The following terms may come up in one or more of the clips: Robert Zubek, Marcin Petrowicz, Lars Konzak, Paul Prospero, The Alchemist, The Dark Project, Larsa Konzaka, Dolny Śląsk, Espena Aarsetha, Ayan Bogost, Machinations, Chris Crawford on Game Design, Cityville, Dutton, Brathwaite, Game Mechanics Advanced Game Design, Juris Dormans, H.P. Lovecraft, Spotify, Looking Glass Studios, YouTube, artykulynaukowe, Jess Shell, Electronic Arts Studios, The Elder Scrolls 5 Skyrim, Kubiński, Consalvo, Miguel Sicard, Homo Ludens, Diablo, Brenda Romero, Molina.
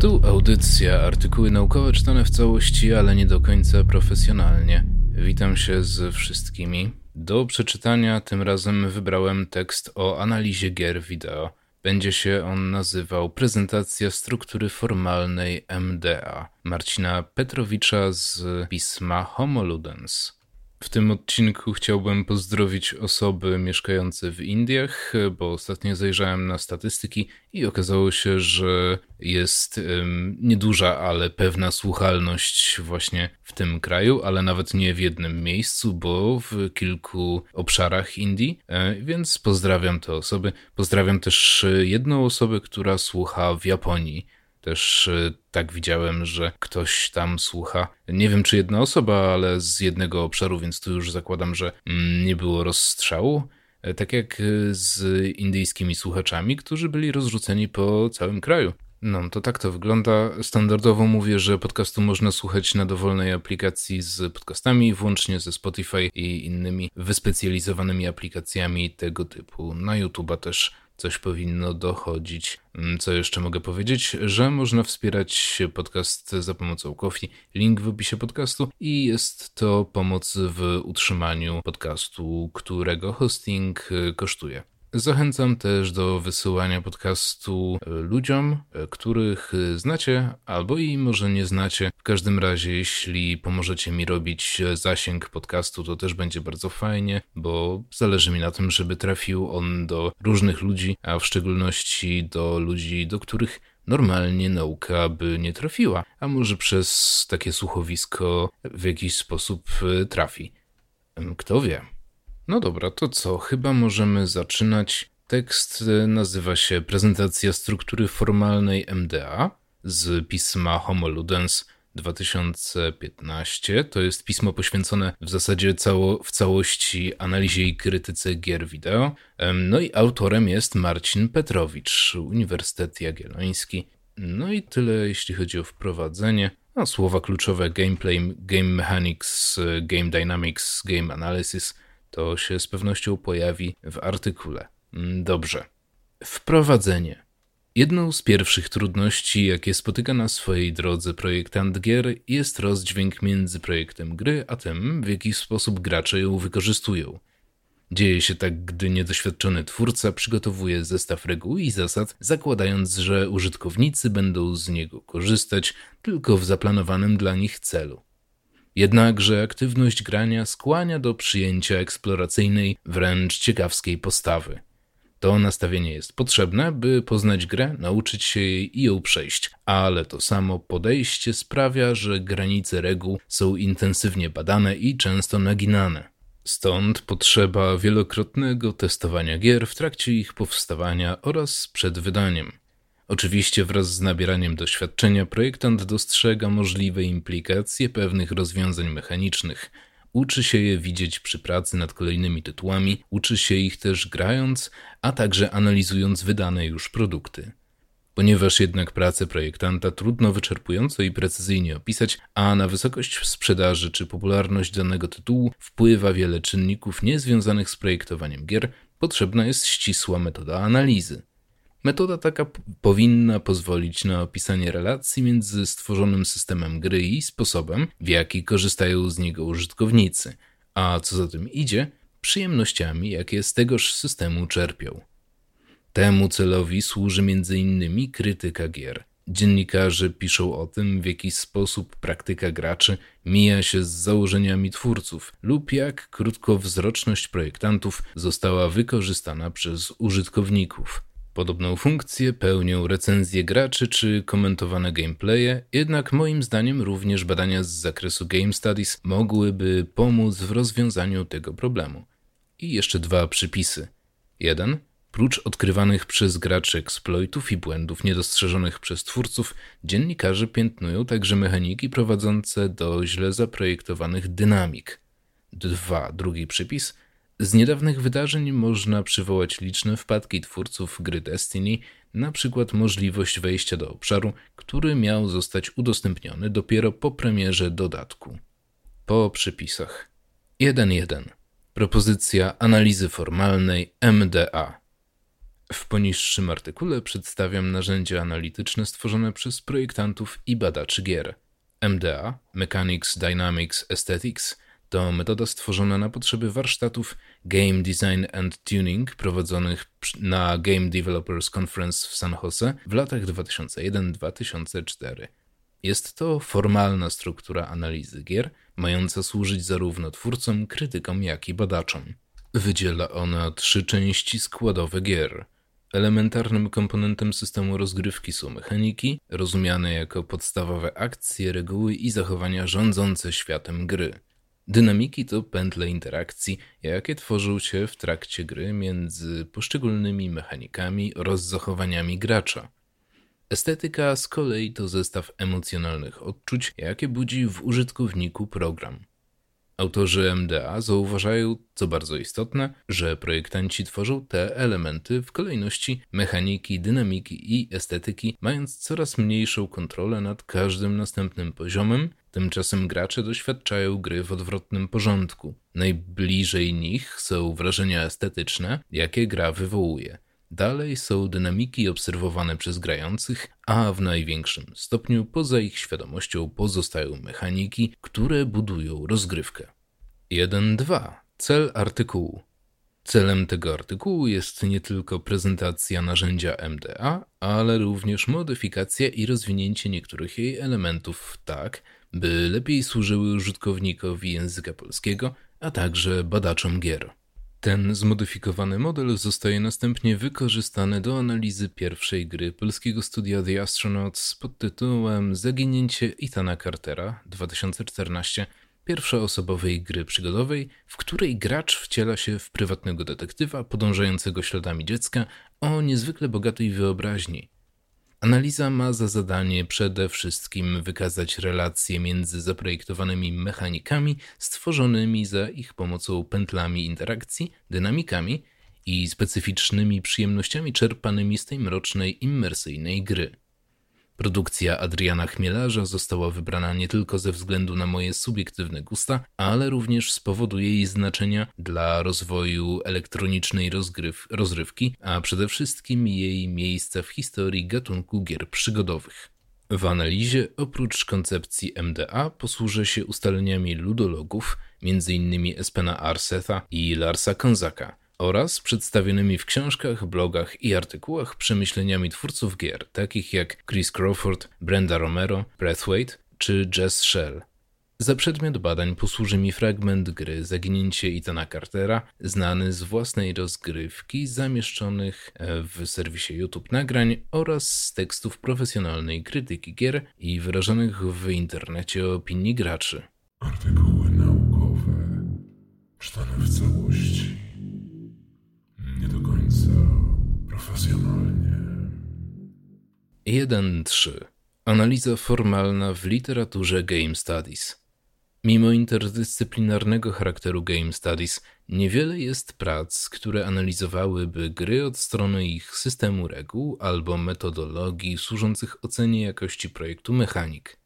Tu audycja Artykuły naukowe czytane w całości, ale nie do końca profesjonalnie. Witam się z wszystkimi. Do przeczytania tym razem wybrałem tekst o analizie gier wideo. Będzie się on nazywał Prezentacja struktury formalnej MDA Marcina Petrowicza z pisma Homo Ludens. W tym odcinku chciałbym pozdrowić osoby mieszkające w Indiach, bo ostatnio zajrzałem na statystyki i okazało się, że jest nieduża, ale pewna słuchalność właśnie w tym kraju, ale nawet nie w jednym miejscu, bo w kilku obszarach Indii, więc pozdrawiam te osoby. Pozdrawiam też jedną osobę, która słucha w Japonii. Też tak widziałem, że ktoś tam słucha. Nie wiem, czy jedna osoba, ale z jednego obszaru, więc tu już zakładam, że nie było rozstrzału. Tak jak z indyjskimi słuchaczami, którzy byli rozrzuceni po całym kraju. No, to tak to wygląda. Standardowo mówię, że podcastu można słuchać na dowolnej aplikacji z podcastami, włącznie ze Spotify i innymi wyspecjalizowanymi aplikacjami tego typu. Na YouTube'a też coś powinno dochodzić. Co jeszcze mogę powiedzieć? Że można wspierać podcast za pomocą Ko-fi. Link w opisie podcastu i jest to pomoc w utrzymaniu podcastu, którego hosting kosztuje. Zachęcam też do wysyłania podcastu ludziom, których znacie albo i może nie znacie. W każdym razie, jeśli pomożecie mi robić zasięg podcastu, to też będzie bardzo fajnie, bo zależy mi na tym, żeby trafił on do różnych ludzi, a w szczególności do ludzi, do których normalnie nauka by nie trafiła, a może przez takie słuchowisko w jakiś sposób trafi. Kto wie? No dobra, to co? Chyba możemy zaczynać. Tekst nazywa się Prezentacja struktury formalnej MDA z pisma Homo Ludens 2015. To jest pismo poświęcone w zasadzie w całości analizie i krytyce gier wideo. No i autorem jest Marcin Petrowicz, Uniwersytet Jagielloński. No i tyle, jeśli chodzi o wprowadzenie. A słowa kluczowe gameplay, game mechanics, game dynamics, game analysis. To się z pewnością pojawi w artykule. Dobrze. Wprowadzenie. Jedną z pierwszych trudności, jakie spotyka na swojej drodze projektant gier, jest rozdźwięk między projektem gry, a tym, w jaki sposób gracze ją wykorzystują. Dzieje się tak, gdy niedoświadczony twórca przygotowuje zestaw reguł i zasad, zakładając, że użytkownicy będą z niego korzystać tylko w zaplanowanym dla nich celu. Jednakże aktywność grania skłania do przyjęcia eksploracyjnej, wręcz ciekawskiej postawy. To nastawienie jest potrzebne, by poznać grę, nauczyć się jej i ją przejść, ale to samo podejście sprawia, że granice reguł są intensywnie badane i często naginane. Stąd potrzeba wielokrotnego testowania gier w trakcie ich powstawania oraz przed wydaniem. Oczywiście wraz z nabieraniem doświadczenia projektant dostrzega możliwe implikacje pewnych rozwiązań mechanicznych. Uczy się je widzieć przy pracy nad kolejnymi tytułami, uczy się ich też grając, a także analizując wydane już produkty. Ponieważ jednak pracę projektanta trudno wyczerpująco i precyzyjnie opisać, a na wysokość sprzedaży czy popularność danego tytułu wpływa wiele czynników niezwiązanych z projektowaniem gier, potrzebna jest ścisła metoda analizy. Metoda taka powinna pozwolić na opisanie relacji między stworzonym systemem gry i sposobem, w jaki korzystają z niego użytkownicy, a co za tym idzie, przyjemnościami, jakie z tegoż systemu czerpią. Temu celowi służy m.in. krytyka gier. Dziennikarze piszą o tym, w jaki sposób praktyka graczy mija się z założeniami twórców lub jak krótkowzroczność projektantów została wykorzystana przez użytkowników. Podobną funkcję pełnią recenzje graczy czy komentowane gameplaye, jednak moim zdaniem również badania z zakresu Game Studies mogłyby pomóc w rozwiązaniu tego problemu. I jeszcze 2 przypisy. 1. Prócz odkrywanych przez graczy exploitów i błędów niedostrzeżonych przez twórców, dziennikarze piętnują także mechaniki prowadzące do źle zaprojektowanych dynamik. 2. Drugi przypis. Z niedawnych wydarzeń można przywołać liczne wpadki twórców gry Destiny, np. możliwość wejścia do obszaru, który miał zostać udostępniony dopiero po premierze dodatku. Po przypisach. 1.1. Propozycja analizy formalnej MDA. W poniższym artykule przedstawiam narzędzia analityczne stworzone przez projektantów i badaczy gier. MDA, Mechanics, Dynamics, Aesthetics, to metoda stworzona na potrzeby warsztatów Game Design and Tuning prowadzonych na Game Developers Conference w San Jose w latach 2001-2004. Jest to formalna struktura analizy gier, mająca służyć zarówno twórcom, krytykom, jak i badaczom. Wydziela ona 3 części składowe gier. Elementarnym komponentem systemu rozgrywki są mechaniki, rozumiane jako podstawowe akcje, reguły i zachowania rządzące światem gry. Dynamiki to pętle interakcji, jakie tworzą się w trakcie gry między poszczególnymi mechanikami oraz zachowaniami gracza. Estetyka z kolei to zestaw emocjonalnych odczuć, jakie budzi w użytkowniku program. Autorzy MDA zauważają, co bardzo istotne, że projektanci tworzą te elementy w kolejności mechaniki, dynamiki i estetyki, mając coraz mniejszą kontrolę nad każdym następnym poziomem, tymczasem gracze doświadczają gry w odwrotnym porządku. Najbliżej nich są wrażenia estetyczne, jakie gra wywołuje. Dalej są dynamiki obserwowane przez grających, a w największym stopniu poza ich świadomością pozostają mechaniki, które budują rozgrywkę. 1.2. Cel artykułu. Celem tego artykułu jest nie tylko prezentacja narzędzia MDA, ale również modyfikacja i rozwinięcie niektórych jej elementów tak, by lepiej służyły użytkownikowi języka polskiego, a także badaczom gier. Ten zmodyfikowany model zostaje następnie wykorzystany do analizy pierwszej gry polskiego studia The Astronauts pod tytułem Zaginięcie Ethana Cartera 2014, pierwszoosobowej gry przygodowej, w której gracz wciela się w prywatnego detektywa podążającego śladami dziecka o niezwykle bogatej wyobraźni. Analiza ma za zadanie przede wszystkim wykazać relacje między zaprojektowanymi mechanikami stworzonymi za ich pomocą pętlami interakcji, dynamikami i specyficznymi przyjemnościami czerpanymi z tej mrocznej, immersyjnej gry. Produkcja Adriana Chmielarza została wybrana nie tylko ze względu na moje subiektywne gusta, ale również z powodu jej znaczenia dla rozwoju elektronicznej rozrywki, a przede wszystkim jej miejsca w historii gatunku gier przygodowych. W analizie oprócz koncepcji MDA posłużę się ustaleniami ludologów, m.in. Espena Aarsetha i Larsa Konzaka, oraz przedstawionymi w książkach, blogach i artykułach przemyśleniami twórców gier, takich jak Chris Crawford, Brenda Romero, Brathwaite czy Jess Shell. Za przedmiot badań posłuży mi fragment gry Zaginięcie Ethana Cartera, znany z własnej rozgrywki zamieszczonych w serwisie YouTube nagrań oraz z tekstów profesjonalnej krytyki gier i wyrażonych w internecie opinii graczy. Artykuły naukowe czytane w całości. Nie do końca profesjonalnie. 1.3. Analiza formalna w literaturze Game Studies. Mimo interdyscyplinarnego charakteru Game Studies, niewiele jest prac, które analizowałyby gry od strony ich systemu reguł albo metodologii służących ocenie jakości projektu mechanik.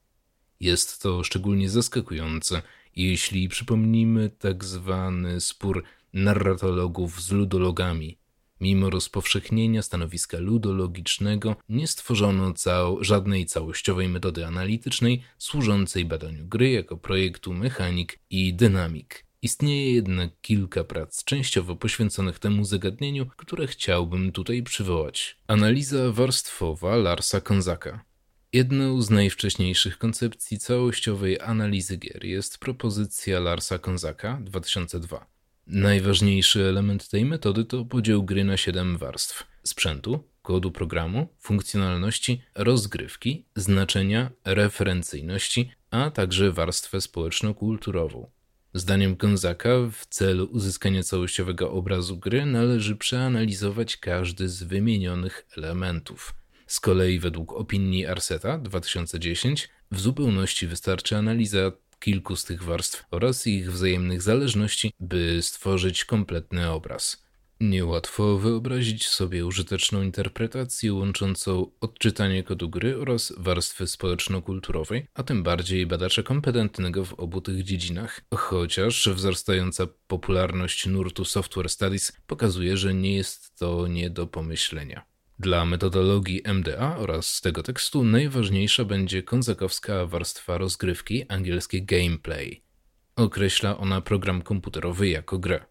Jest to szczególnie zaskakujące, jeśli przypomnimy tak zwany spór narratologów z ludologami. Mimo rozpowszechnienia stanowiska ludologicznego nie stworzono żadnej całościowej metody analitycznej służącej badaniu gry jako projektu mechanik i dynamik. Istnieje jednak kilka prac częściowo poświęconych temu zagadnieniu, które chciałbym tutaj przywołać. Analiza warstwowa Larsa Konzaka. Jedną z najwcześniejszych koncepcji całościowej analizy gier jest propozycja Larsa Konzaka 2002. Najważniejszy element tej metody to podział gry na 7 warstw: sprzętu, kodu programu, funkcjonalności, rozgrywki, znaczenia, referencyjności, a także warstwę społeczno-kulturową. Zdaniem Konzaka w celu uzyskania całościowego obrazu gry należy przeanalizować każdy z wymienionych elementów. Z kolei według opinii Aarsetha 2010 w zupełności wystarczy analiza kilku z tych warstw oraz ich wzajemnych zależności, by stworzyć kompletny obraz. Niełatwo wyobrazić sobie użyteczną interpretację łączącą odczytanie kodu gry oraz warstwy społeczno-kulturowej, a tym bardziej badacza kompetentnego w obu tych dziedzinach, chociaż wzrastająca popularność nurtu Software Studies pokazuje, że nie jest to nie do pomyślenia. Dla metodologii MDA oraz tego tekstu najważniejsza będzie konzakowska warstwa rozgrywki, angielskie gameplay. Określa ona program komputerowy jako grę.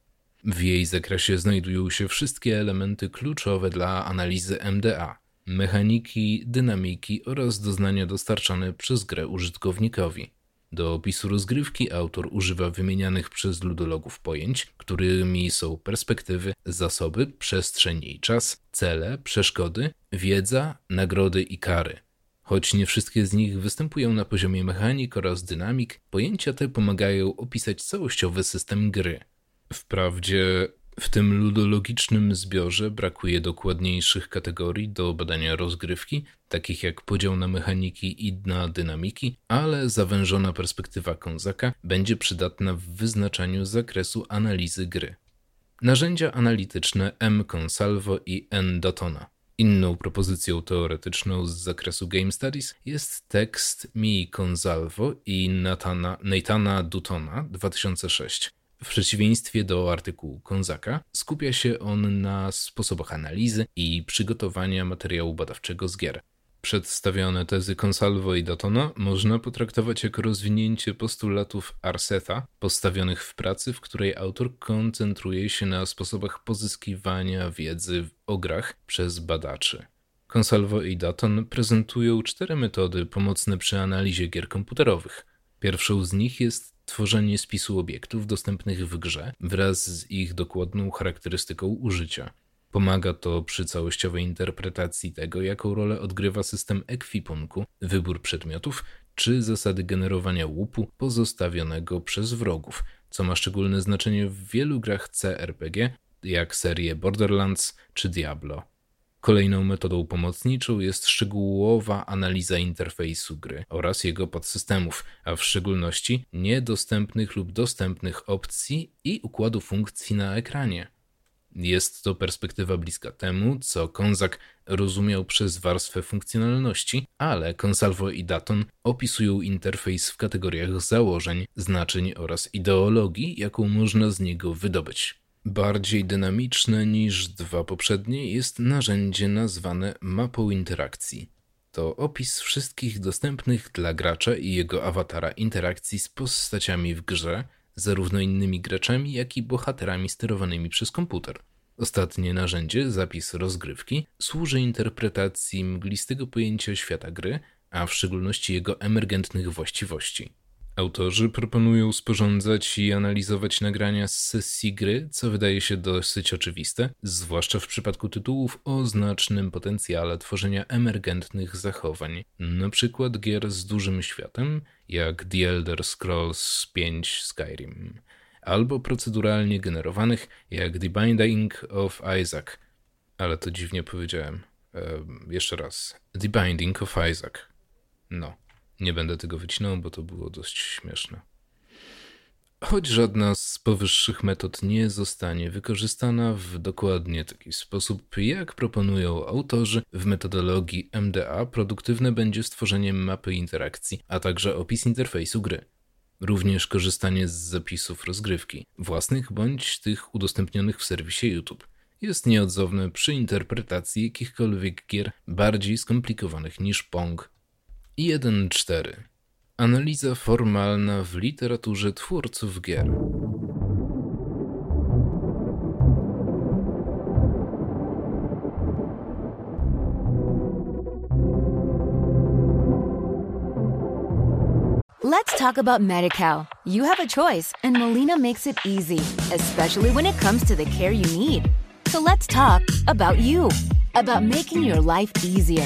W jej zakresie znajdują się wszystkie elementy kluczowe dla analizy MDA, mechaniki, dynamiki oraz doznania dostarczane przez grę użytkownikowi. Do opisu rozgrywki autor używa wymienianych przez ludologów pojęć, którymi są perspektywy, zasoby, przestrzeń i czas, cele, przeszkody, wiedza, nagrody i kary. Choć nie wszystkie z nich występują na poziomie mechanik oraz dynamik, pojęcia te pomagają opisać całościowy system gry. Wprawdzie w tym ludologicznym zbiorze brakuje dokładniejszych kategorii do badania rozgrywki, takich jak podział na mechaniki i na dynamiki, ale zawężona perspektywa Konzaka będzie przydatna w wyznaczaniu zakresu analizy gry. Narzędzia analityczne M. Consalvo i N. Duttona. Inną propozycją teoretyczną z zakresu Game Studies jest tekst Mi. Consalvo i Nathana Duttona 2006. W przeciwieństwie do artykułu Konzaka skupia się on na sposobach analizy i przygotowania materiału badawczego z gier. Przedstawione tezy Consalvo i Duttona można potraktować jako rozwinięcie postulatów Aarsetha postawionych w pracy, w której autor koncentruje się na sposobach pozyskiwania wiedzy o grach przez badaczy. Consalvo i Dutton prezentują 4 metody pomocne przy analizie gier komputerowych. Pierwszą z nich jest tworzenie spisu obiektów dostępnych w grze wraz z ich dokładną charakterystyką użycia. Pomaga to przy całościowej interpretacji tego, jaką rolę odgrywa system ekwipunku, wybór przedmiotów czy zasady generowania łupu pozostawionego przez wrogów, co ma szczególne znaczenie w wielu grach CRPG, jak serie Borderlands czy Diablo. Kolejną metodą pomocniczą jest szczegółowa analiza interfejsu gry oraz jego podsystemów, a w szczególności niedostępnych lub dostępnych opcji i układu funkcji na ekranie. Jest to perspektywa bliska temu, co Konzak rozumiał przez warstwę funkcjonalności, ale Consalvo i Dutton opisują interfejs w kategoriach założeń, znaczeń oraz ideologii, jaką można z niego wydobyć. Bardziej dynamiczne niż 2 poprzednie jest narzędzie nazwane mapą interakcji. To opis wszystkich dostępnych dla gracza i jego awatara interakcji z postaciami w grze, zarówno innymi graczami, jak i bohaterami sterowanymi przez komputer. Ostatnie narzędzie, zapis rozgrywki, służy interpretacji mglistego pojęcia świata gry, a w szczególności jego emergentnych właściwości. Autorzy proponują sporządzać i analizować nagrania z sesji gry, co wydaje się dosyć oczywiste, zwłaszcza w przypadku tytułów o znacznym potencjale tworzenia emergentnych zachowań, np. gier z dużym światem, jak The Elder Scrolls 5 Skyrim, albo proceduralnie generowanych, jak The Binding of Isaac. Ale to dziwnie powiedziałem. Jeszcze raz. The Binding of Isaac. No. Nie będę tego wycinał, bo to było dość śmieszne. Choć żadna z powyższych metod nie zostanie wykorzystana w dokładnie taki sposób, jak proponują autorzy, w metodologii MDA produktywne będzie stworzenie mapy interakcji, a także opis interfejsu gry. Również korzystanie z zapisów rozgrywki, własnych bądź tych udostępnionych w serwisie YouTube, jest nieodzowne przy interpretacji jakichkolwiek gier bardziej skomplikowanych niż Pong. 1.4. Analiza formalna w literaturze twórców gier. Let's talk about Medi-Cal. You have a choice, and Molina makes it easy, especially when it comes to the care you need. So let's talk about you, about making your life easier,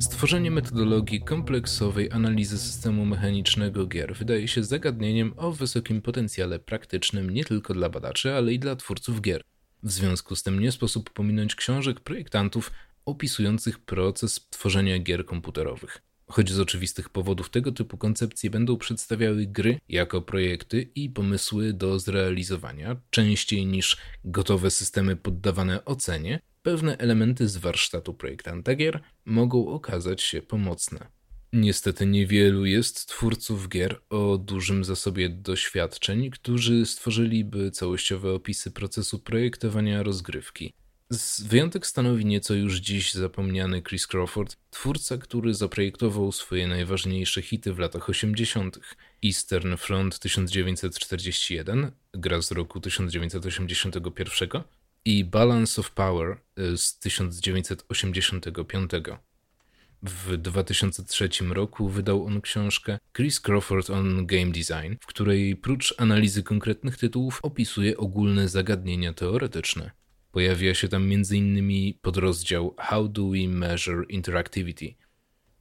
Stworzenie metodologii kompleksowej analizy systemu mechanicznego gier wydaje się zagadnieniem o wysokim potencjale praktycznym nie tylko dla badaczy, ale i dla twórców gier. W związku z tym nie sposób pominąć książek projektantów opisujących proces tworzenia gier komputerowych. Choć z oczywistych powodów tego typu koncepcje będą przedstawiały gry jako projekty i pomysły do zrealizowania, częściej niż gotowe systemy poddawane ocenie, pewne elementy z warsztatu projektanta gier mogą okazać się pomocne. Niestety niewielu jest twórców gier o dużym zasobie doświadczeń, którzy stworzyliby całościowe opisy procesu projektowania rozgrywki. Wyjątek stanowi nieco już dziś zapomniany Chris Crawford, twórca, który zaprojektował swoje najważniejsze hity w latach 80. Eastern Front 1941, gra z roku 1981, i Balance of Power z 1985. W 2003 roku wydał on książkę Chris Crawford on Game Design, w której prócz analizy konkretnych tytułów opisuje ogólne zagadnienia teoretyczne. Pojawia się tam m.in. podrozdział How do we measure interactivity?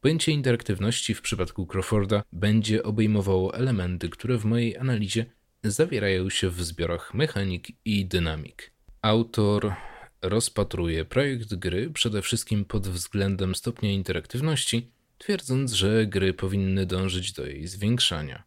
Pojęcie interaktywności w przypadku Crawforda będzie obejmowało elementy, które w mojej analizie zawierają się w zbiorach mechanik i dynamik. Autor rozpatruje projekt gry przede wszystkim pod względem stopnia interaktywności, twierdząc, że gry powinny dążyć do jej zwiększania.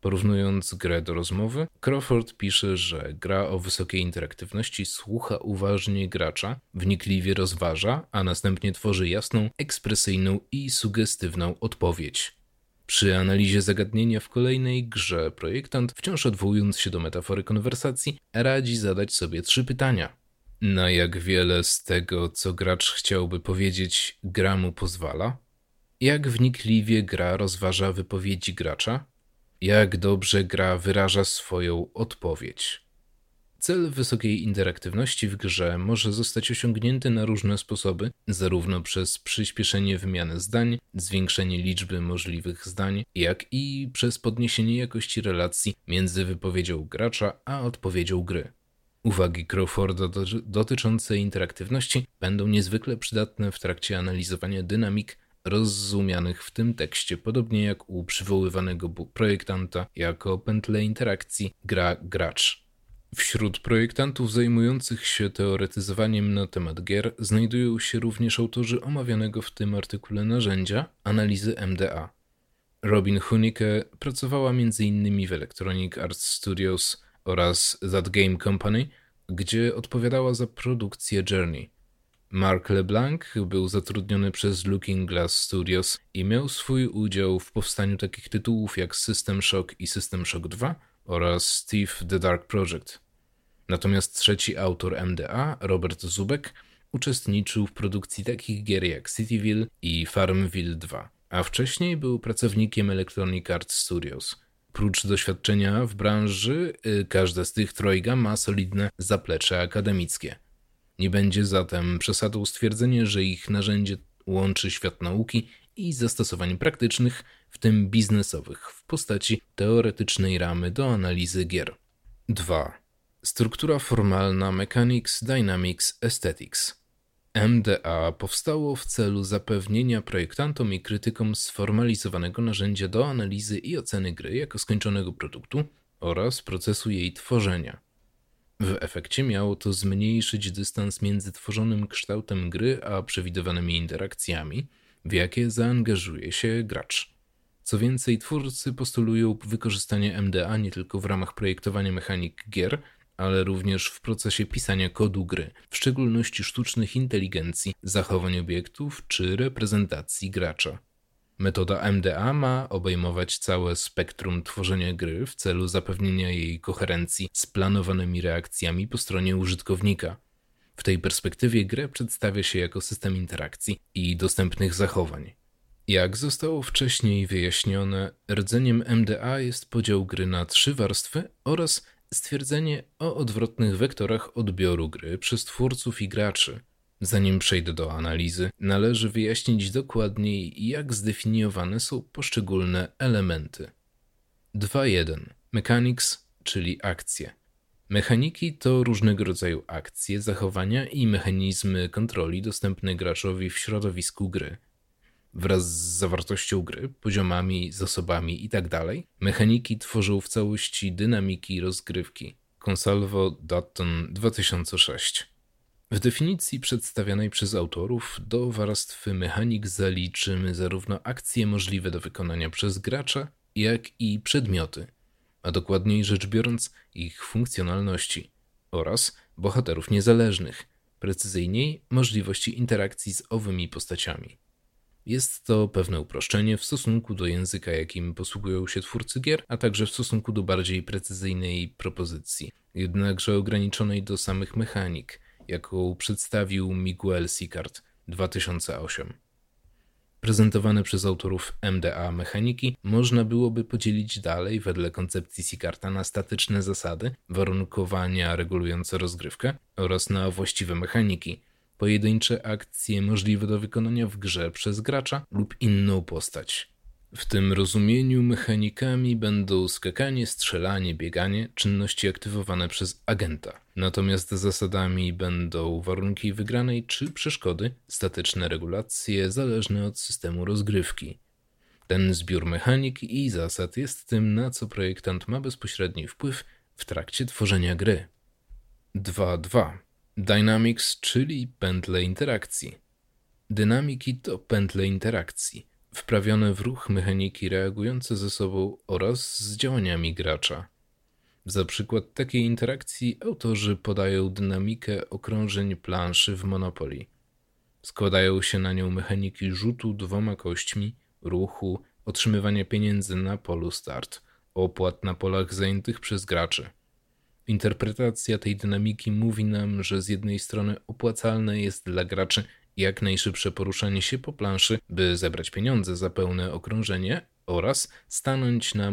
Porównując grę do rozmowy, Crawford pisze, że gra o wysokiej interaktywności słucha uważnie gracza, wnikliwie rozważa, a następnie tworzy jasną, ekspresyjną i sugestywną odpowiedź. Przy analizie zagadnienia w kolejnej grze projektant, wciąż odwołując się do metafory konwersacji, radzi zadać sobie 3 pytania. Na jak wiele z tego, co gracz chciałby powiedzieć, gra mu pozwala? Jak wnikliwie gra rozważa wypowiedzi gracza? Jak dobrze gra wyraża swoją odpowiedź? Cel wysokiej interaktywności w grze może zostać osiągnięty na różne sposoby, zarówno przez przyspieszenie wymiany zdań, zwiększenie liczby możliwych zdań, jak i przez podniesienie jakości relacji między wypowiedzią gracza a odpowiedzią gry. Uwagi Crawforda dotyczące interaktywności będą niezwykle przydatne w trakcie analizowania dynamik rozumianych w tym tekście, podobnie jak u przywoływanego projektanta jako pętle interakcji gra-gracz. Wśród projektantów zajmujących się teoretyzowaniem na temat gier znajdują się również autorzy omawianego w tym artykule narzędzia analizy MDA. Robin Hunicke pracowała m.in. w Electronic Arts Studios oraz That Game Company, gdzie odpowiadała za produkcję Journey. Mark LeBlanc był zatrudniony przez Looking Glass Studios i miał swój udział w powstaniu takich tytułów jak System Shock i System Shock 2 oraz Steve the Dark Project. Natomiast trzeci autor MDA, Robert Zubek, uczestniczył w produkcji takich gier jak Cityville i Farmville 2, a wcześniej był pracownikiem Electronic Arts Studios. Prócz doświadczenia w branży, każda z tych trojga ma solidne zaplecze akademickie. Nie będzie zatem przesadą stwierdzenie, że ich narzędzie łączy świat nauki i zastosowań praktycznych, w tym biznesowych, w postaci teoretycznej ramy do analizy gier. 2. Struktura formalna Mechanics, Dynamics, Aesthetics. MDA powstało w celu zapewnienia projektantom i krytykom sformalizowanego narzędzia do analizy i oceny gry jako skończonego produktu oraz procesu jej tworzenia. W efekcie miało to zmniejszyć dystans między tworzonym kształtem gry a przewidywanymi interakcjami, w jakie zaangażuje się gracz. Co więcej, twórcy postulują wykorzystanie MDA nie tylko w ramach projektowania mechanik gier, ale również w procesie pisania kodu gry, w szczególności sztucznych inteligencji, zachowań obiektów czy reprezentacji gracza. Metoda MDA ma obejmować całe spektrum tworzenia gry w celu zapewnienia jej koherencji z planowanymi reakcjami po stronie użytkownika. W tej perspektywie grę przedstawia się jako system interakcji i dostępnych zachowań. Jak zostało wcześniej wyjaśnione, rdzeniem MDA jest podział gry na 3 warstwy oraz stwierdzenie o odwrotnych wektorach odbioru gry przez twórców i graczy. Zanim przejdę do analizy, należy wyjaśnić dokładniej, jak zdefiniowane są poszczególne elementy. 2.1. Mechanics, czyli akcje. Mechaniki to różnego rodzaju akcje, zachowania i mechanizmy kontroli dostępne graczowi w środowisku gry. Wraz z zawartością gry, poziomami, zasobami itd. mechaniki tworzą w całości dynamiki rozgrywki. Consalvo, Dutton, 2006. W definicji przedstawianej przez autorów do warstwy mechanik zaliczymy zarówno akcje możliwe do wykonania przez gracza, jak i przedmioty, a dokładniej rzecz biorąc ich funkcjonalności oraz bohaterów niezależnych, precyzyjniej możliwości interakcji z owymi postaciami. Jest to pewne uproszczenie w stosunku do języka, jakim posługują się twórcy gier, a także w stosunku do bardziej precyzyjnej propozycji, jednakże ograniczonej do samych mechanik, jaką przedstawił Miguel Sicard 2008. Prezentowane przez autorów MDA mechaniki można byłoby podzielić dalej wedle koncepcji Sicarta na statyczne zasady, warunkowania regulujące rozgrywkę oraz na właściwe mechaniki, pojedyncze akcje możliwe do wykonania w grze przez gracza lub inną postać. W tym rozumieniu mechanikami będą skakanie, strzelanie, bieganie, czynności aktywowane przez agenta. Natomiast zasadami będą warunki wygranej czy przeszkody, statyczne regulacje zależne od systemu rozgrywki. Ten zbiór mechanik i zasad jest tym, na co projektant ma bezpośredni wpływ w trakcie tworzenia gry. 2.2. Dynamics, czyli pętle interakcji. Dynamiki to pętle interakcji, wprawione w ruch mechaniki reagujące ze sobą oraz z działaniami gracza. Za przykład takiej interakcji autorzy podają dynamikę okrążeń planszy w Monopoly. Składają się na nią mechaniki rzutu 2 kośćmi, ruchu, otrzymywania pieniędzy na polu start, opłat na polach zajętych przez graczy. Interpretacja tej dynamiki mówi nam, że z jednej strony opłacalne jest dla graczy jak najszybsze poruszanie się po planszy, by zebrać pieniądze za pełne okrążenie oraz stanąć na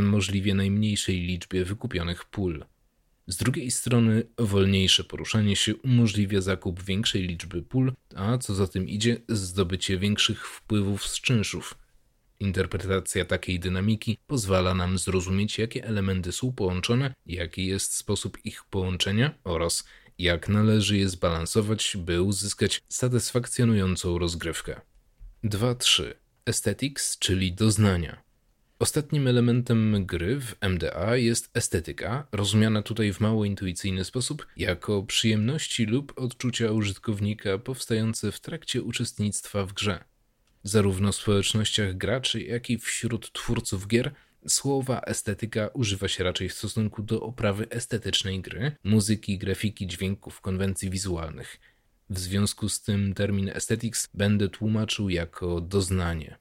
możliwie najmniejszej liczbie wykupionych pól. Z drugiej strony wolniejsze poruszanie się umożliwia zakup większej liczby pól, a co za tym idzie zdobycie większych wpływów z czynszów. Interpretacja takiej dynamiki pozwala nam zrozumieć, jakie elementy są połączone, jaki jest sposób ich połączenia oraz jak należy je zbalansować, by uzyskać satysfakcjonującą rozgrywkę. 2.3. Aesthetics, czyli doznania. Ostatnim elementem gry w MDA jest estetyka, rozumiana tutaj w mało intuicyjny sposób, jako przyjemności lub odczucia użytkownika powstające w trakcie uczestnictwa w grze. Zarówno w społecznościach graczy, jak i wśród twórców gier słowa estetyka używa się raczej w stosunku do oprawy estetycznej gry, muzyki, grafiki, dźwięków, konwencji wizualnych. W związku z tym termin aesthetics będę tłumaczył jako doznanie.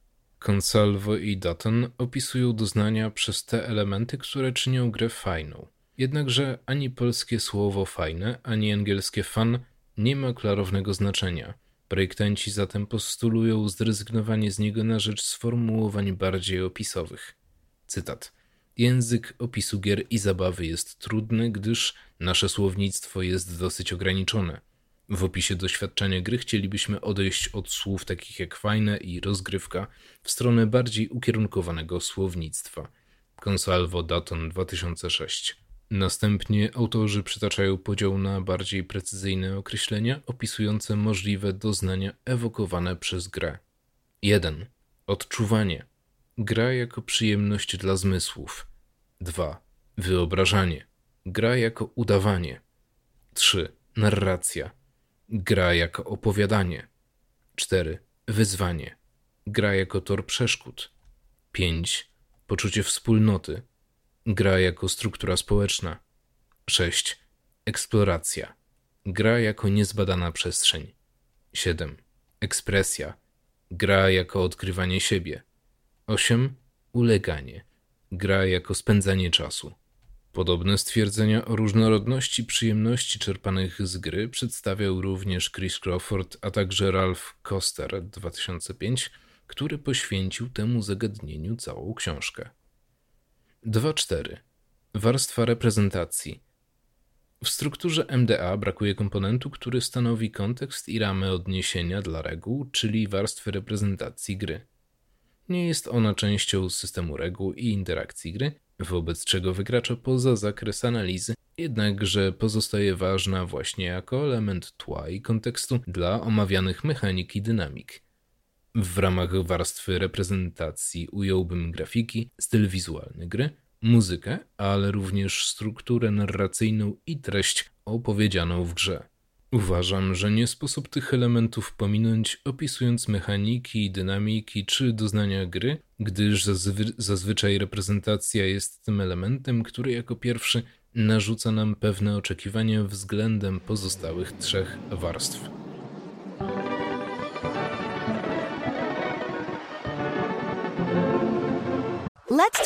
Consalvo i Dutton opisują doznania przez te elementy, które czynią grę fajną. Jednakże ani polskie słowo fajne, ani angielskie fun nie ma klarownego znaczenia. Projektanci zatem postulują zrezygnowanie z niego na rzecz sformułowań bardziej opisowych. Cytat. Język opisu gier i zabawy jest trudny, gdyż nasze słownictwo jest dosyć ograniczone. W opisie doświadczenia gry chcielibyśmy odejść od słów takich jak fajne i rozgrywka w stronę bardziej ukierunkowanego słownictwa. Consalvo, Dutton, 2006. Następnie autorzy przytaczają podział na bardziej precyzyjne określenia opisujące możliwe doznania ewokowane przez grę. 1. Odczuwanie. Gra jako przyjemność dla zmysłów. 2. Wyobrażanie. Gra jako udawanie. 3. Narracja. Gra jako opowiadanie. 4. Wyzwanie. Gra jako tor przeszkód. 5. Poczucie wspólnoty. Gra jako struktura społeczna. 6. Eksploracja. Gra jako niezbadana przestrzeń. 7. Ekspresja. Gra jako odkrywanie siebie. 8. Uleganie. Gra jako spędzanie czasu. Podobne stwierdzenia o różnorodności przyjemności czerpanych z gry przedstawiał również Chris Crawford, a także Ralph Koster 2005, który poświęcił temu zagadnieniu całą książkę. 2.4. Warstwa reprezentacji. W strukturze MDA brakuje komponentu, który stanowi kontekst i ramę odniesienia dla reguł, czyli warstwy reprezentacji gry. Nie jest ona częścią systemu reguł i interakcji gry, wobec czego wykracza poza zakres analizy, jednakże pozostaje ważna właśnie jako element tła i kontekstu dla omawianych mechanik i dynamik. W ramach warstwy reprezentacji ująłbym grafiki, styl wizualny gry, muzykę, ale również strukturę narracyjną i treść opowiedzianą w grze. Uważam, że nie sposób tych elementów pominąć, opisując mechaniki, dynamiki czy doznania gry, gdyż zazwyczaj reprezentacja jest tym elementem, który jako pierwszy narzuca nam pewne oczekiwania względem pozostałych trzech warstw. Let's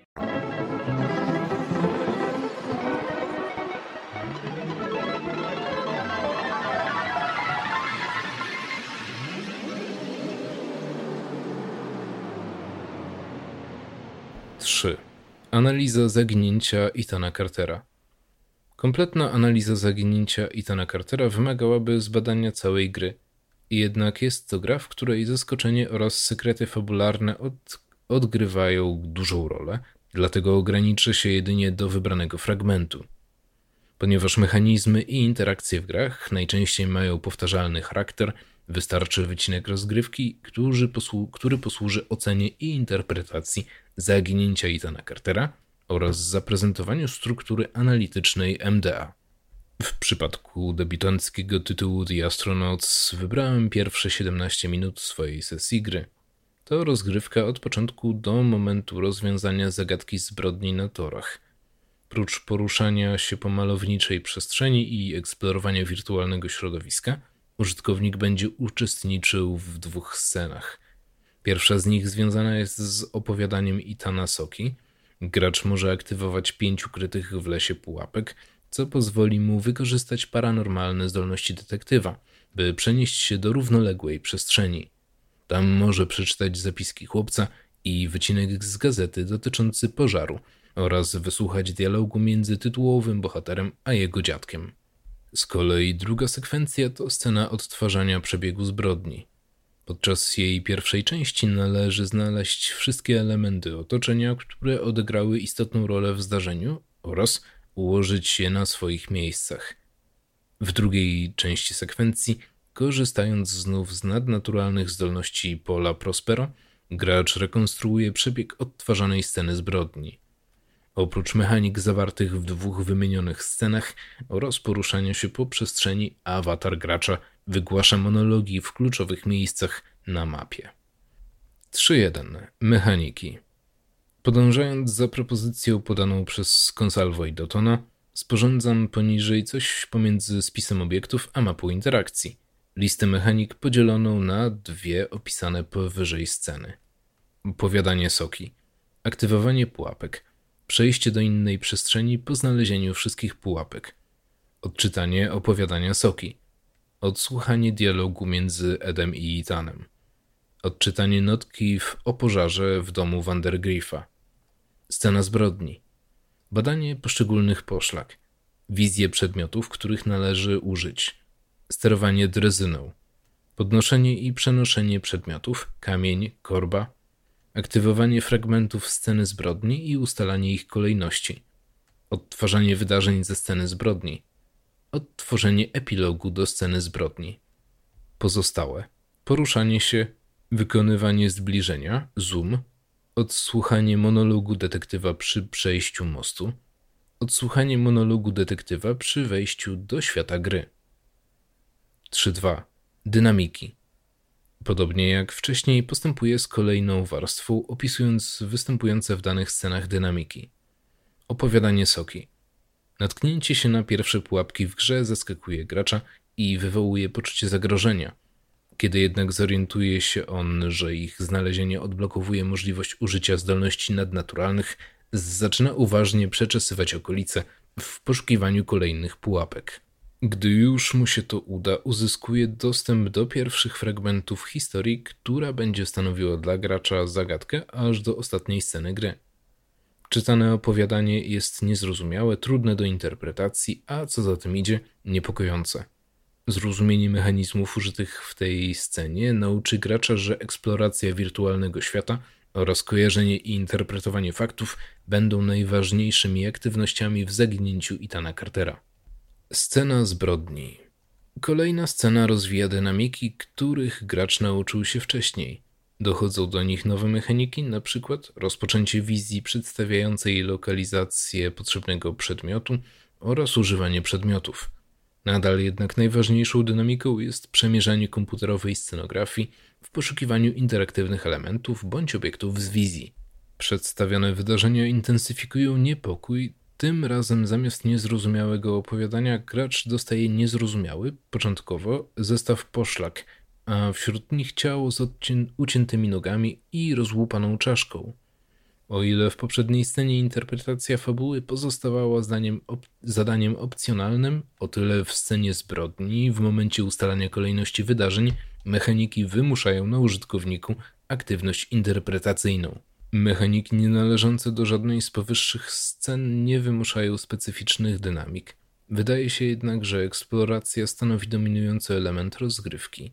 Analiza zaginięcia Ethana Cartera. Kompletna analiza zaginięcia Ethana Cartera wymagałaby zbadania całej gry. Jednak jest to gra, w której zaskoczenie oraz sekrety fabularne odgrywają dużą rolę, dlatego ograniczę się jedynie do wybranego fragmentu. Ponieważ mechanizmy i interakcje w grach najczęściej mają powtarzalny charakter, wystarczy wycinek rozgrywki, który posłuży ocenie i interpretacji zaginięcia Ethana Cartera oraz zaprezentowaniu struktury analitycznej MDA. W przypadku debiutanckiego tytułu The Astronauts wybrałem pierwsze 17 minut swojej sesji gry. To rozgrywka od początku do momentu rozwiązania zagadki zbrodni na torach. Prócz poruszania się po malowniczej przestrzeni i eksplorowania wirtualnego środowiska, użytkownik będzie uczestniczył w dwóch scenach. Pierwsza z nich związana jest z opowiadaniem Ethana Soki. Gracz może aktywować 5 ukrytych w lesie pułapek, co pozwoli mu wykorzystać paranormalne zdolności detektywa, by przenieść się do równoległej przestrzeni. Tam może przeczytać zapiski chłopca i wycinek z gazety dotyczący pożaru oraz wysłuchać dialogu między tytułowym bohaterem a jego dziadkiem. Z kolei druga sekwencja to scena odtwarzania przebiegu zbrodni. Podczas jej pierwszej części należy znaleźć wszystkie elementy otoczenia, które odegrały istotną rolę w zdarzeniu oraz ułożyć je na swoich miejscach. W drugiej części sekwencji, korzystając znów z nadnaturalnych zdolności Paula Prospero, gracz rekonstruuje przebieg odtwarzanej sceny zbrodni. Oprócz mechanik zawartych w dwóch wymienionych scenach oraz poruszania się po przestrzeni, awatar gracza wygłasza monologi w kluczowych miejscach na mapie. 3.1. Mechaniki. Podążając za propozycją podaną przez Consalvo i Duttona, sporządzam poniżej coś pomiędzy spisem obiektów a mapą interakcji. Listę mechanik podzieloną na dwie opisane powyżej sceny. Opowiadanie Soki. Aktywowanie pułapek. Przejście do innej przestrzeni po znalezieniu wszystkich pułapek. Odczytanie opowiadania Soki. Odsłuchanie dialogu między Edem i Ethanem. Odczytanie notki o pożarze w domu Vandergriffa. Scena zbrodni. Badanie poszczególnych poszlak. wizję przedmiotów, których należy użyć, sterowanie drezyną, podnoszenie i przenoszenie przedmiotów, kamień, korba, aktywowanie fragmentów sceny zbrodni i ustalanie ich kolejności, odtwarzanie wydarzeń ze sceny zbrodni, odtworzenie epilogu do sceny zbrodni. Pozostałe. Poruszanie się, wykonywanie zbliżenia, zoom, odsłuchanie monologu detektywa przy przejściu mostu, odsłuchanie monologu detektywa przy wejściu do świata gry. 3.2. Dynamiki. Podobnie jak wcześniej postępuje z kolejną warstwą, opisując występujące w danych scenach dynamiki. Opowiadanie soki. Natknięcie się na pierwsze pułapki w grze zaskakuje gracza i wywołuje poczucie zagrożenia. Kiedy jednak zorientuje się on, że ich znalezienie odblokowuje możliwość użycia zdolności nadnaturalnych, zaczyna uważnie przeczesywać okolice w poszukiwaniu kolejnych pułapek. Gdy już mu się to uda, uzyskuje dostęp do pierwszych fragmentów historii, która będzie stanowiła dla gracza zagadkę aż do ostatniej sceny gry. Czytane opowiadanie jest niezrozumiałe, trudne do interpretacji, a co za tym idzie, niepokojące. Zrozumienie mechanizmów użytych w tej scenie nauczy gracza, że eksploracja wirtualnego świata oraz kojarzenie i interpretowanie faktów będą najważniejszymi aktywnościami w Zaginięciu Ethana Cartera. Scena zbrodni. Kolejna scena rozwija dynamiki, których gracz nauczył się wcześniej. Dochodzą do nich nowe mechaniki, np. rozpoczęcie wizji przedstawiającej lokalizację potrzebnego przedmiotu oraz używanie przedmiotów. Nadal jednak najważniejszą dynamiką jest przemierzanie komputerowej scenografii w poszukiwaniu interaktywnych elementów bądź obiektów z wizji. Przedstawione wydarzenia intensyfikują niepokój. Tym razem zamiast niezrozumiałego opowiadania gracz dostaje niezrozumiały, początkowo, zestaw poszlak, a wśród nich ciało z uciętymi nogami i rozłupaną czaszką. O ile w poprzedniej scenie interpretacja fabuły pozostawała zadaniem opcjonalnym, o tyle w scenie zbrodni, w momencie ustalania kolejności wydarzeń, mechaniki wymuszają na użytkowniku aktywność interpretacyjną. Mechaniki nienależące do żadnej z powyższych scen nie wymuszają specyficznych dynamik. Wydaje się jednak, że eksploracja stanowi dominujący element rozgrywki.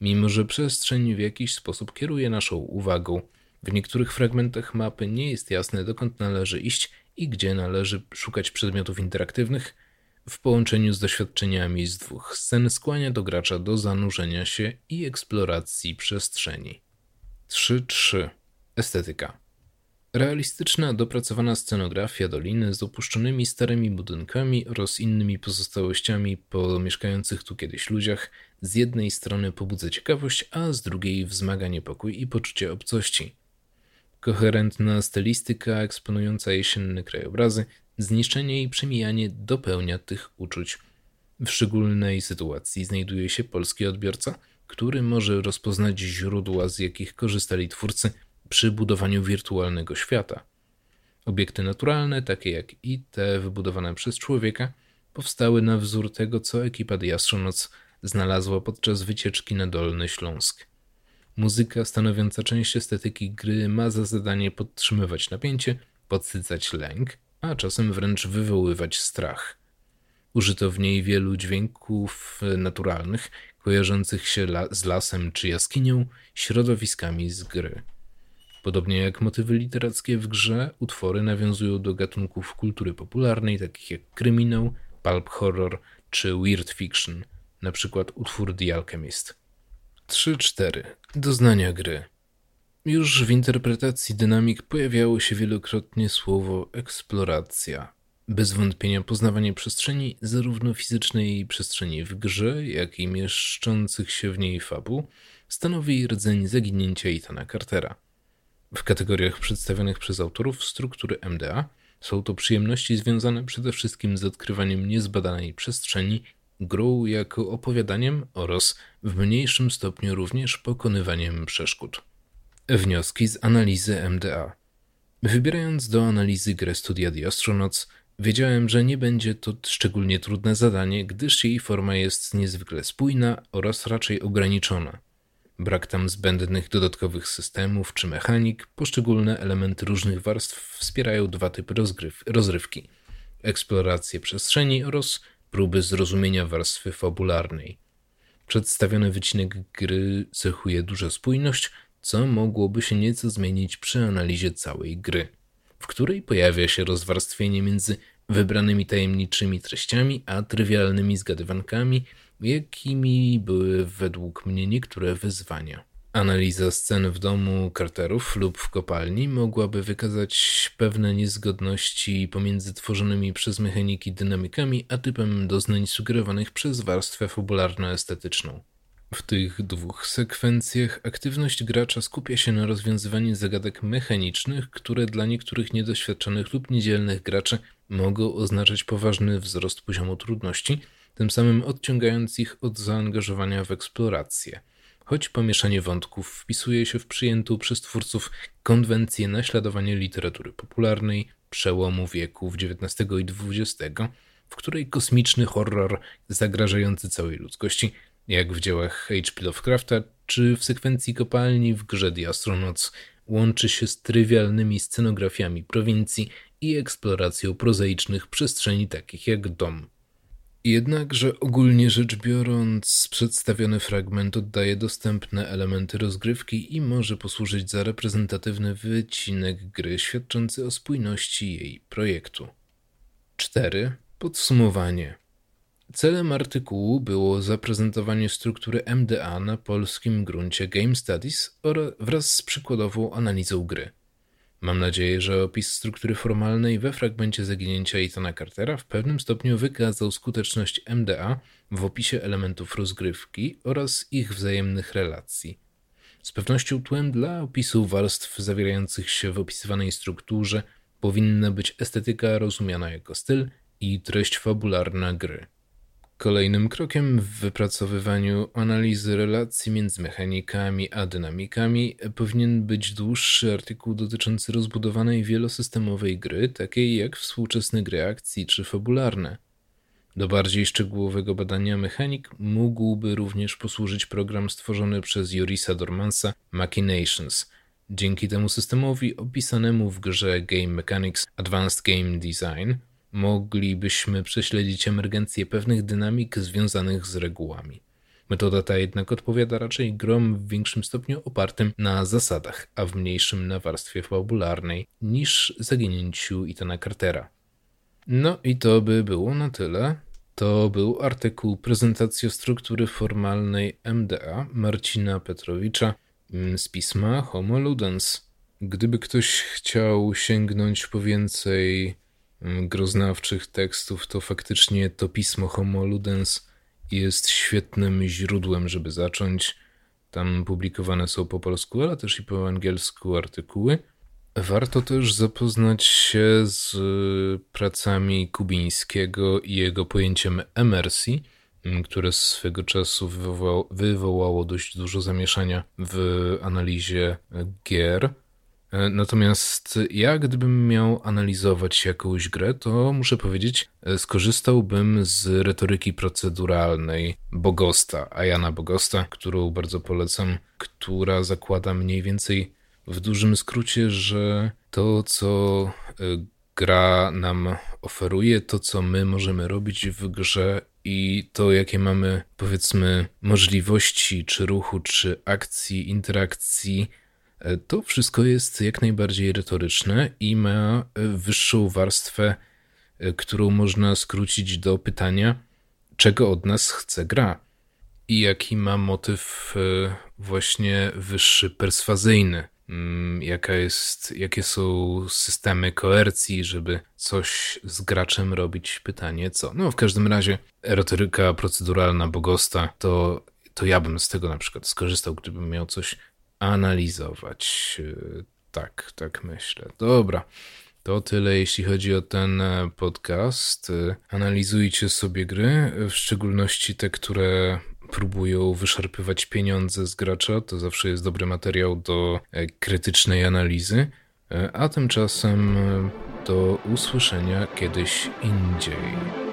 Mimo że przestrzeń w jakiś sposób kieruje naszą uwagą, w niektórych fragmentach mapy nie jest jasne, dokąd należy iść i gdzie należy szukać przedmiotów interaktywnych, w połączeniu z doświadczeniami z dwóch scen skłania do gracza do zanurzenia się i eksploracji przestrzeni. 3.3. Estetyka. Realistyczna, dopracowana scenografia doliny z opuszczonymi starymi budynkami oraz innymi pozostałościami po mieszkających tu kiedyś ludziach z jednej strony pobudza ciekawość, a z drugiej wzmaga niepokój i poczucie obcości. Koherentna stylistyka eksponująca jesienne krajobrazy, zniszczenie i przemijanie dopełnia tych uczuć. W szczególnej sytuacji znajduje się polski odbiorca, który może rozpoznać źródła, z jakich korzystali twórcy przy budowaniu wirtualnego świata. Obiekty naturalne, takie jak i te wybudowane przez człowieka, powstały na wzór tego, co ekipa The Astronauts znalazła podczas wycieczki na Dolny Śląsk. Muzyka stanowiąca część estetyki gry ma za zadanie podtrzymywać napięcie, podsycać lęk, a czasem wręcz wywoływać strach. Użyto w niej wielu dźwięków naturalnych, kojarzących się z lasem czy jaskinią, środowiskami z gry. Podobnie jak motywy literackie w grze, utwory nawiązują do gatunków kultury popularnej, takich jak kryminał, pulp horror czy weird fiction, np. utwór The Alchemist. 3.4. Doznania gry. Już w interpretacji dynamik pojawiało się wielokrotnie słowo eksploracja. Bez wątpienia poznawanie przestrzeni, zarówno fizycznej przestrzeni w grze, jak i mieszczących się w niej fabuł, stanowi rdzeń Zaginięcia Ethana Cartera. W kategoriach przedstawionych przez autorów struktury MDA są to przyjemności związane przede wszystkim z odkrywaniem niezbadanej przestrzeni, grą jako opowiadaniem oraz w mniejszym stopniu również pokonywaniem przeszkód. Wnioski z analizy MDA. Wybierając do analizy grę studia The Astronauts, wiedziałem, że nie będzie to szczególnie trudne zadanie, gdyż jej forma jest niezwykle spójna oraz raczej ograniczona. Brak tam zbędnych dodatkowych systemów czy mechanik, poszczególne elementy różnych warstw wspierają dwa typy rozrywki. eksplorację przestrzeni oraz próby zrozumienia warstwy fabularnej. Przedstawiony wycinek gry cechuje duża spójność, co mogłoby się nieco zmienić przy analizie całej gry, w której pojawia się rozwarstwienie między wybranymi tajemniczymi treściami a trywialnymi zgadywankami, jakimi były według mnie niektóre wyzwania. Analiza scen w domu Carterów lub w kopalni mogłaby wykazać pewne niezgodności pomiędzy tworzonymi przez mechaniki dynamikami a typem doznań sugerowanych przez warstwę fabularno-estetyczną. W tych dwóch sekwencjach aktywność gracza skupia się na rozwiązywaniu zagadek mechanicznych, które dla niektórych niedoświadczonych lub niedzielnych graczy mogą oznaczać poważny wzrost poziomu trudności, tym samym odciągając ich od zaangażowania w eksplorację. Choć pomieszanie wątków wpisuje się w przyjętą przez twórców konwencję naśladowania literatury popularnej przełomu wieków XIX i XX, w której kosmiczny horror zagrażający całej ludzkości, jak w dziełach H.P. Lovecrafta czy w sekwencji kopalni w grze The Astronauts, łączy się z trywialnymi scenografiami prowincji i eksploracją prozaicznych przestrzeni takich jak dom. Jednakże ogólnie rzecz biorąc, przedstawiony fragment oddaje dostępne elementy rozgrywki i może posłużyć za reprezentatywny wycinek gry świadczący o spójności jej projektu. 4. Podsumowanie. Celem artykułu było zaprezentowanie struktury MDA na polskim gruncie Game Studies wraz z przykładową analizą gry. Mam nadzieję, że opis struktury formalnej we fragmencie Zaginięcia Ethana Cartera w pewnym stopniu wykazał skuteczność MDA w opisie elementów rozgrywki oraz ich wzajemnych relacji. Z pewnością tłem dla opisu warstw zawierających się w opisywanej strukturze powinna być estetyka rozumiana jako styl i treść fabularna gry. Kolejnym krokiem w wypracowywaniu analizy relacji między mechanikami a dynamikami powinien być dłuższy artykuł dotyczący rozbudowanej wielosystemowej gry, takiej jak współczesne gry akcji czy fabularne. Do bardziej szczegółowego badania mechanik mógłby również posłużyć program stworzony przez Jurisa Dormansa Machinations. Dzięki temu systemowi opisanemu w grze Game Mechanics Advanced Game Design moglibyśmy prześledzić emergencję pewnych dynamik związanych z regułami. Metoda ta jednak odpowiada raczej grom w większym stopniu opartym na zasadach, a w mniejszym na warstwie fabularnej niż Zaginięciu Ethana Cartera. No i to by było na tyle. To był artykuł Prezentacja struktury formalnej MDA Marcina Petrowicza z pisma Homo Ludens. Gdyby ktoś chciał sięgnąć po więcej groznawczych tekstów, to faktycznie to pismo Homo Ludens jest świetnym źródłem, żeby zacząć. Tam publikowane są po polsku, ale też i po angielsku artykuły. Warto też zapoznać się z pracami Kubińskiego i jego pojęciem emersji, które swego czasu wywołało dość dużo zamieszania w analizie gier. Natomiast ja, gdybym miał analizować jakąś grę, to muszę powiedzieć, skorzystałbym z retoryki proceduralnej Bogosta, Ayana Bogosta, którą bardzo polecam, która zakłada mniej więcej w dużym skrócie, że to, co gra nam oferuje, to, co my możemy robić w grze i to, jakie mamy, powiedzmy, możliwości czy ruchu, czy akcji, interakcji, to wszystko jest jak najbardziej retoryczne i ma wyższą warstwę, którą można skrócić do pytania, czego od nas chce gra i jaki ma motyw właśnie wyższy, perswazyjny, jakie są systemy koercji, żeby coś z graczem robić, pytanie co. No w każdym razie retoryka proceduralna Bogosta, to ja bym z tego na przykład skorzystał, gdybym miał coś analizować. Tak myślę. Dobra, to tyle jeśli chodzi o ten podcast. Analizujcie sobie gry, w szczególności te, które próbują wyszarpywać pieniądze z gracza. To zawsze jest dobry materiał do krytycznej analizy. A tymczasem do usłyszenia kiedyś indziej.